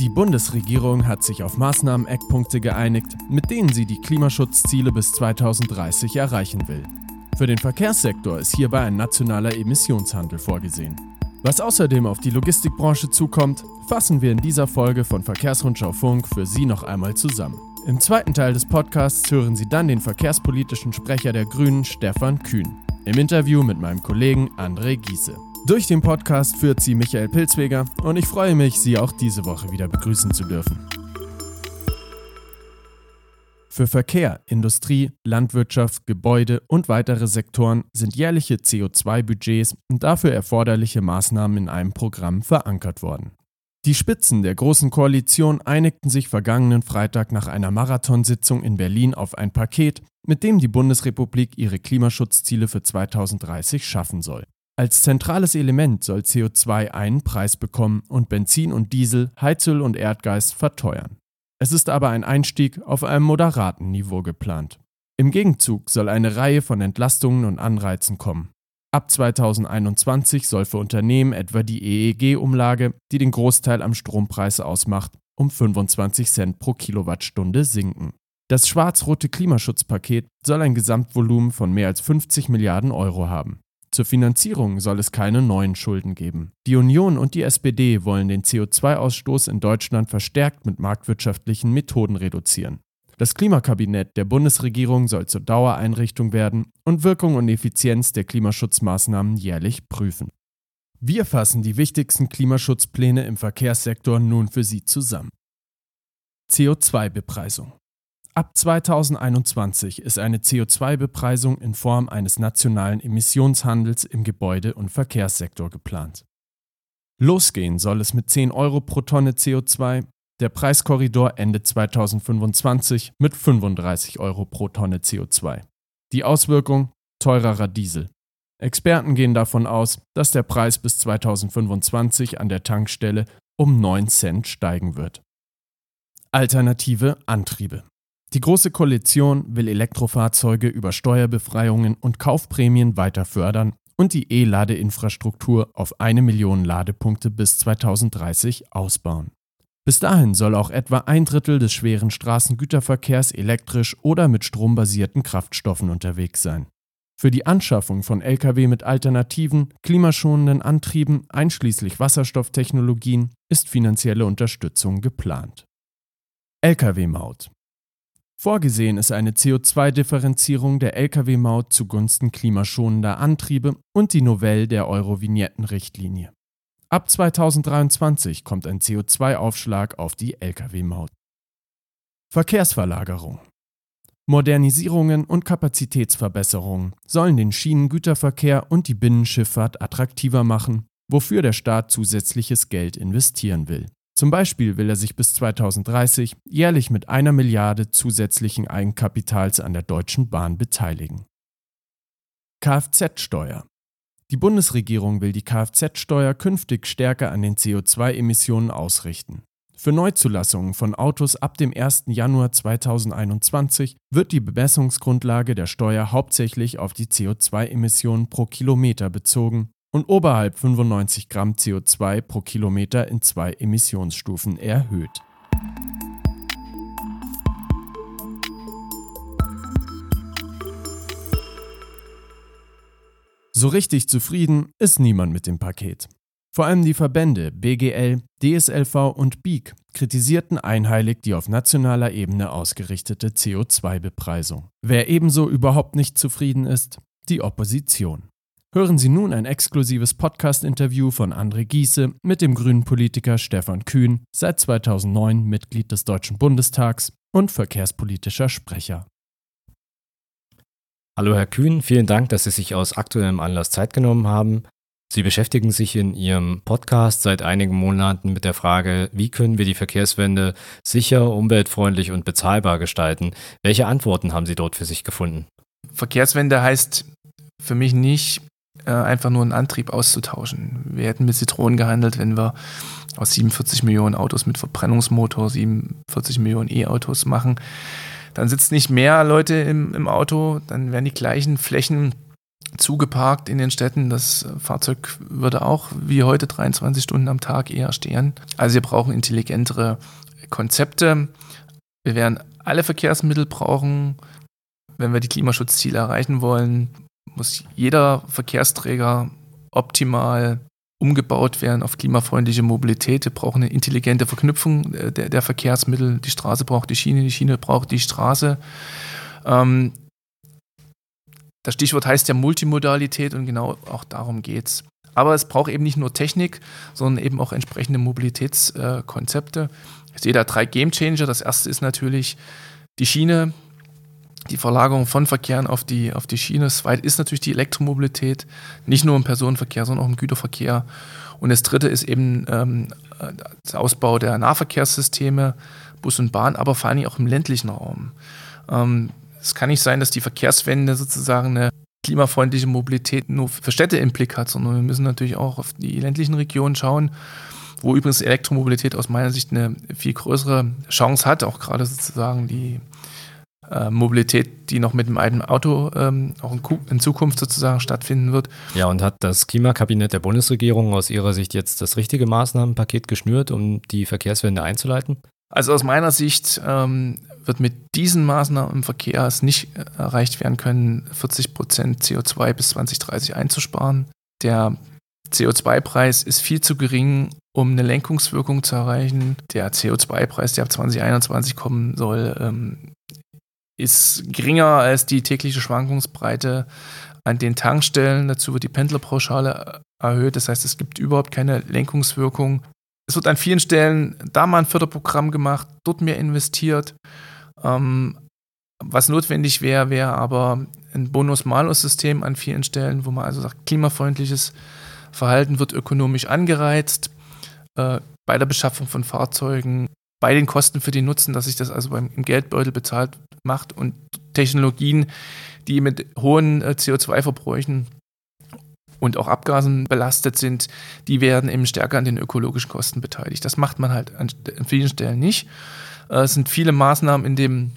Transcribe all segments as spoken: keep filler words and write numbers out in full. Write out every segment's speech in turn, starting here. Die Bundesregierung hat sich auf Maßnahmen-Eckpunkte geeinigt, mit denen sie die Klimaschutzziele bis zweitausenddreißig erreichen will. Für den Verkehrssektor ist hierbei ein nationaler Emissionshandel vorgesehen. Was außerdem auf die Logistikbranche zukommt, fassen wir in dieser Folge von Verkehrsrundschau Funk für Sie noch einmal zusammen. Im zweiten Teil des Podcasts hören Sie dann den verkehrspolitischen Sprecher der Grünen, Stephan Kühn, im Interview mit meinem Kollegen André Giese. Durch den Podcast führt Sie Michael Pilzweger und ich freue mich, Sie auch diese Woche wieder begrüßen zu dürfen. Für Verkehr, Industrie, Landwirtschaft, Gebäude und weitere Sektoren sind jährliche C O zwei Budgets und dafür erforderliche Maßnahmen in einem Programm verankert worden. Die Spitzen der Großen Koalition einigten sich vergangenen Freitag nach einer Marathonsitzung in Berlin auf ein Paket, mit dem die Bundesrepublik ihre Klimaschutzziele für zweitausenddreißig schaffen soll. Als zentrales Element soll C O zwei einen Preis bekommen und Benzin und Diesel, Heizöl und Erdgas verteuern. Es ist aber ein Einstieg auf einem moderaten Niveau geplant. Im Gegenzug soll eine Reihe von Entlastungen und Anreizen kommen. Ab zweitausendeinundzwanzig soll für Unternehmen etwa die E E G-Umlage, die den Großteil am Strompreis ausmacht, um fünfundzwanzig Cent pro Kilowattstunde sinken. Das schwarz-rote Klimaschutzpaket soll ein Gesamtvolumen von mehr als fünfzig Milliarden Euro haben. Zur Finanzierung soll es keine neuen Schulden geben. Die Union und die S P D wollen den C O zwei Ausstoß in Deutschland verstärkt mit marktwirtschaftlichen Methoden reduzieren. Das Klimakabinett der Bundesregierung soll zur Dauereinrichtung werden und Wirkung und Effizienz der Klimaschutzmaßnahmen jährlich prüfen. Wir fassen die wichtigsten Klimaschutzpläne im Verkehrssektor nun für Sie zusammen. C O zwei Bepreisung. Ab zweitausendeinundzwanzig ist eine C O zwei Bepreisung in Form eines nationalen Emissionshandels im Gebäude- und Verkehrssektor geplant. Losgehen soll es mit zehn Euro pro Tonne C O zwei, der Preiskorridor endet zweitausendfünfundzwanzig mit fünfunddreißig Euro pro Tonne C O zwei. Die Auswirkung: teurerer Diesel. Experten gehen davon aus, dass der Preis bis zweitausendfünfundzwanzig an der Tankstelle um neun Cent steigen wird. Alternative Antriebe. Die Große Koalition will Elektrofahrzeuge über Steuerbefreiungen und Kaufprämien weiter fördern und die E-Ladeinfrastruktur auf eine Million Ladepunkte bis zweitausenddreißig ausbauen. Bis dahin soll auch etwa ein Drittel des schweren Straßengüterverkehrs elektrisch oder mit strombasierten Kraftstoffen unterwegs sein. Für die Anschaffung von Lkw mit alternativen, klimaschonenden Antrieben einschließlich Wasserstofftechnologien ist finanzielle Unterstützung geplant. Lkw-Maut. Vorgesehen ist eine C O zwei Differenzierung der Lkw-Maut zugunsten klimaschonender Antriebe und die Novelle der Euro-Vignetten-Richtlinie. Ab zweitausenddreiundzwanzig kommt ein C O zwei Aufschlag auf die Lkw-Maut. Verkehrsverlagerung. Modernisierungen und Kapazitätsverbesserungen sollen den Schienengüterverkehr und die Binnenschifffahrt attraktiver machen, wofür der Staat zusätzliches Geld investieren will. Zum Beispiel will er sich bis zweitausenddreißig jährlich mit einer Milliarde zusätzlichen Eigenkapitals an der Deutschen Bahn beteiligen. Kfz-Steuer. Die Bundesregierung will die Kfz-Steuer künftig stärker an den C O zwei Emissionen ausrichten. Für Neuzulassungen von Autos ab dem ersten Januar zweitausendeinundzwanzig wird die Bemessungsgrundlage der Steuer hauptsächlich auf die C O zwei Emissionen pro Kilometer bezogen und oberhalb fünfundneunzig Gramm C O zwei pro Kilometer in zwei Emissionsstufen erhöht. So richtig zufrieden ist niemand mit dem Paket. Vor allem die Verbände B G L, D S L V und B I E K kritisierten einheilig die auf nationaler Ebene ausgerichtete C O zwei Bepreisung. Wer ebenso überhaupt nicht zufrieden ist, die Opposition. Hören Sie nun ein exklusives Podcast-Interview von André Giese mit dem grünen Politiker Stephan Kühn, seit zweitausendneun Mitglied des Deutschen Bundestags und verkehrspolitischer Sprecher. Hallo Herr Kühn, vielen Dank, dass Sie sich aus aktuellem Anlass Zeit genommen haben. Sie beschäftigen sich in Ihrem Podcast seit einigen Monaten mit der Frage, wie können wir die Verkehrswende sicher, umweltfreundlich und bezahlbar gestalten? Welche Antworten haben Sie dort für sich gefunden? Verkehrswende heißt für mich nicht, einfach nur einen Antrieb auszutauschen. Wir hätten mit Zitronen gehandelt, wenn wir aus siebenundvierzig Millionen Autos mit Verbrennungsmotor siebenundvierzig Millionen E-Autos machen. Dann sitzen nicht mehr Leute im, im Auto, dann werden die gleichen Flächen zugeparkt in den Städten. Das Fahrzeug würde auch wie heute dreiundzwanzig Stunden am Tag eher stehen. Also wir brauchen intelligentere Konzepte. Wir werden alle Verkehrsmittel brauchen. Wenn wir die Klimaschutzziele erreichen wollen, muss jeder Verkehrsträger optimal umgebaut werden auf klimafreundliche Mobilität. Wir brauchen eine intelligente Verknüpfung der, der Verkehrsmittel. Die Straße braucht die Schiene, die Schiene braucht die Straße. Ähm, das Stichwort heißt ja Multimodalität und genau auch darum geht's. Aber es braucht eben nicht nur Technik, sondern eben auch entsprechende Mobilitätskonzepte. Ich sehe da drei Gamechanger. Das erste ist natürlich die Schiene, die Verlagerung von Verkehren auf die, auf die Schiene. Das zweite ist natürlich die Elektromobilität, nicht nur im Personenverkehr, sondern auch im Güterverkehr. Und das dritte ist eben ähm, der Ausbau der Nahverkehrssysteme, Bus und Bahn, aber vor allem auch im ländlichen Raum. Ähm, es kann nicht sein, dass die Verkehrswende sozusagen eine klimafreundliche Mobilität nur für Städte im Blick hat, sondern wir müssen natürlich auch auf die ländlichen Regionen schauen, wo übrigens Elektromobilität aus meiner Sicht eine viel größere Chance hat, auch gerade sozusagen die Äh, Mobilität, die noch mit dem eigenen Auto ähm, auch in, Ku- in Zukunft sozusagen stattfinden wird. Ja, und hat das Klimakabinett der Bundesregierung aus Ihrer Sicht jetzt das richtige Maßnahmenpaket geschnürt, um die Verkehrswende einzuleiten? Also aus meiner Sicht ähm, wird mit diesen Maßnahmen im Verkehr es nicht erreicht werden können, vierzig Prozent C O zwei bis zwanzig dreißig einzusparen. Der C O zwei Preis ist viel zu gering, um eine Lenkungswirkung zu erreichen. Der C O zwei Preis, der ab zwanzig einundzwanzig kommen soll, ähm, ist geringer als die tägliche Schwankungsbreite an den Tankstellen. Dazu wird die Pendlerpauschale erhöht. Das heißt, es gibt überhaupt keine Lenkungswirkung. Es wird an vielen Stellen da mal ein Förderprogramm gemacht, dort mehr investiert. Ähm, was notwendig wäre, wäre aber ein Bonus-Malus-System an vielen Stellen, wo man also sagt, klimafreundliches Verhalten wird ökonomisch angereizt äh, bei der Beschaffung von Fahrzeugen, bei den Kosten für den Nutzen, dass sich das also beim, im Geldbeutel bezahlt macht und Technologien, die mit hohen äh, C O zwei Verbräuchen und auch Abgasen belastet sind, die werden eben stärker an den ökologischen Kosten beteiligt. Das macht man halt an, an vielen Stellen nicht. Äh, es sind viele Maßnahmen in dem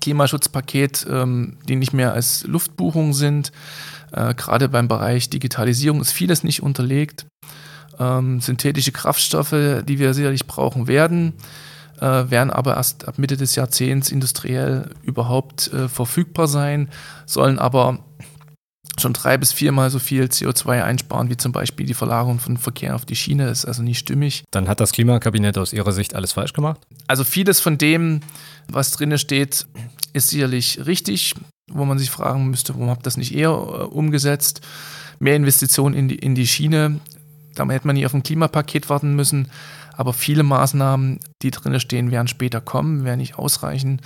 Klimaschutzpaket, ähm, die nicht mehr als Luftbuchung sind. Äh, gerade beim Bereich Digitalisierung ist vieles nicht unterlegt. Ähm, synthetische Kraftstoffe, die wir sicherlich brauchen werden, äh, werden aber erst ab Mitte des Jahrzehnts industriell überhaupt äh, verfügbar sein, sollen aber schon drei bis viermal so viel C O zwei einsparen, wie zum Beispiel die Verlagerung von Verkehr auf die Schiene. Das ist also nicht stimmig. Dann hat das Klimakabinett aus Ihrer Sicht alles falsch gemacht? Also vieles von dem, was drin steht, ist sicherlich richtig, wo man sich fragen müsste, warum habt ihr das nicht eher äh, umgesetzt? Mehr Investitionen in die, in die Schiene. Damit hätte man nie auf ein Klimapaket warten müssen. Aber viele Maßnahmen, die drin stehen, werden später kommen, werden nicht ausreichen.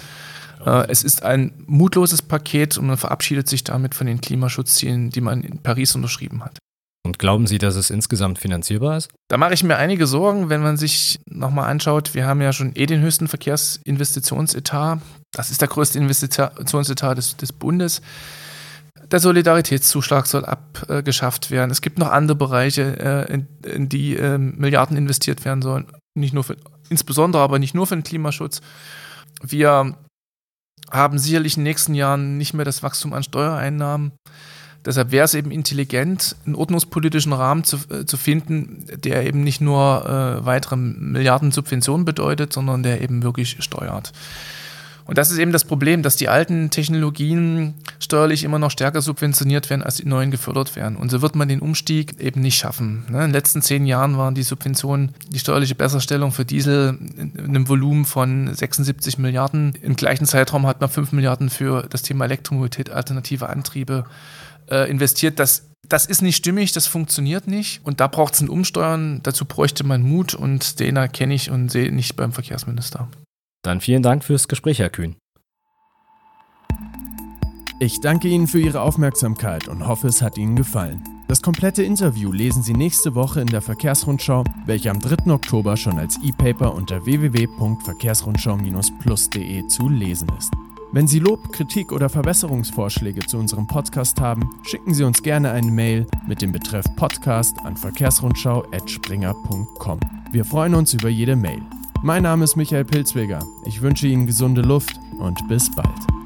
Ja. Es ist ein mutloses Paket und man verabschiedet sich damit von den Klimaschutzzielen, die man in Paris unterschrieben hat. Und glauben Sie, dass es insgesamt finanzierbar ist? Da mache ich mir einige Sorgen, wenn man sich nochmal anschaut. Wir haben ja schon eh den höchsten Verkehrsinvestitionsetat. Das ist der größte Investitionsetat des, des Bundes. Der Solidaritätszuschlag soll abgeschafft werden. Es gibt noch andere Bereiche, in die Milliarden investiert werden sollen. Nicht nur für, insbesondere aber nicht nur für den Klimaschutz. Wir haben sicherlich in den nächsten Jahren nicht mehr das Wachstum an Steuereinnahmen. Deshalb wäre es eben intelligent, einen ordnungspolitischen Rahmen zu, zu finden, der eben nicht nur äh, weitere Milliarden Subventionen bedeutet, sondern der eben wirklich steuert. Und das ist eben das Problem, dass die alten Technologien steuerlich immer noch stärker subventioniert werden, als die neuen gefördert werden. Und so wird man den Umstieg eben nicht schaffen. In den letzten zehn Jahren waren die Subventionen, die steuerliche Besserstellung für Diesel in einem Volumen von sechsundsiebzig Milliarden. Im gleichen Zeitraum hat man fünf Milliarden für das Thema Elektromobilität, alternative Antriebe äh, investiert. Das Das ist nicht stimmig, das funktioniert nicht und da braucht es ein Umsteuern. Dazu bräuchte man Mut und den erkenne ich und sehe nicht beim Verkehrsminister. Dann vielen Dank fürs Gespräch, Herr Kühn. Ich danke Ihnen für Ihre Aufmerksamkeit und hoffe, es hat Ihnen gefallen. Das komplette Interview lesen Sie nächste Woche in der Verkehrsrundschau, welche am dritten Oktober schon als E-Paper unter w w w Punkt verkehrsrundschau Bindestrich plus Punkt de zu lesen ist. Wenn Sie Lob, Kritik oder Verbesserungsvorschläge zu unserem Podcast haben, schicken Sie uns gerne eine Mail mit dem Betreff Podcast an verkehrsrundschau at springer Punkt com. Wir freuen uns über jede Mail. Mein Name ist Michael Pilzweger. Ich wünsche Ihnen gesunde Luft und bis bald.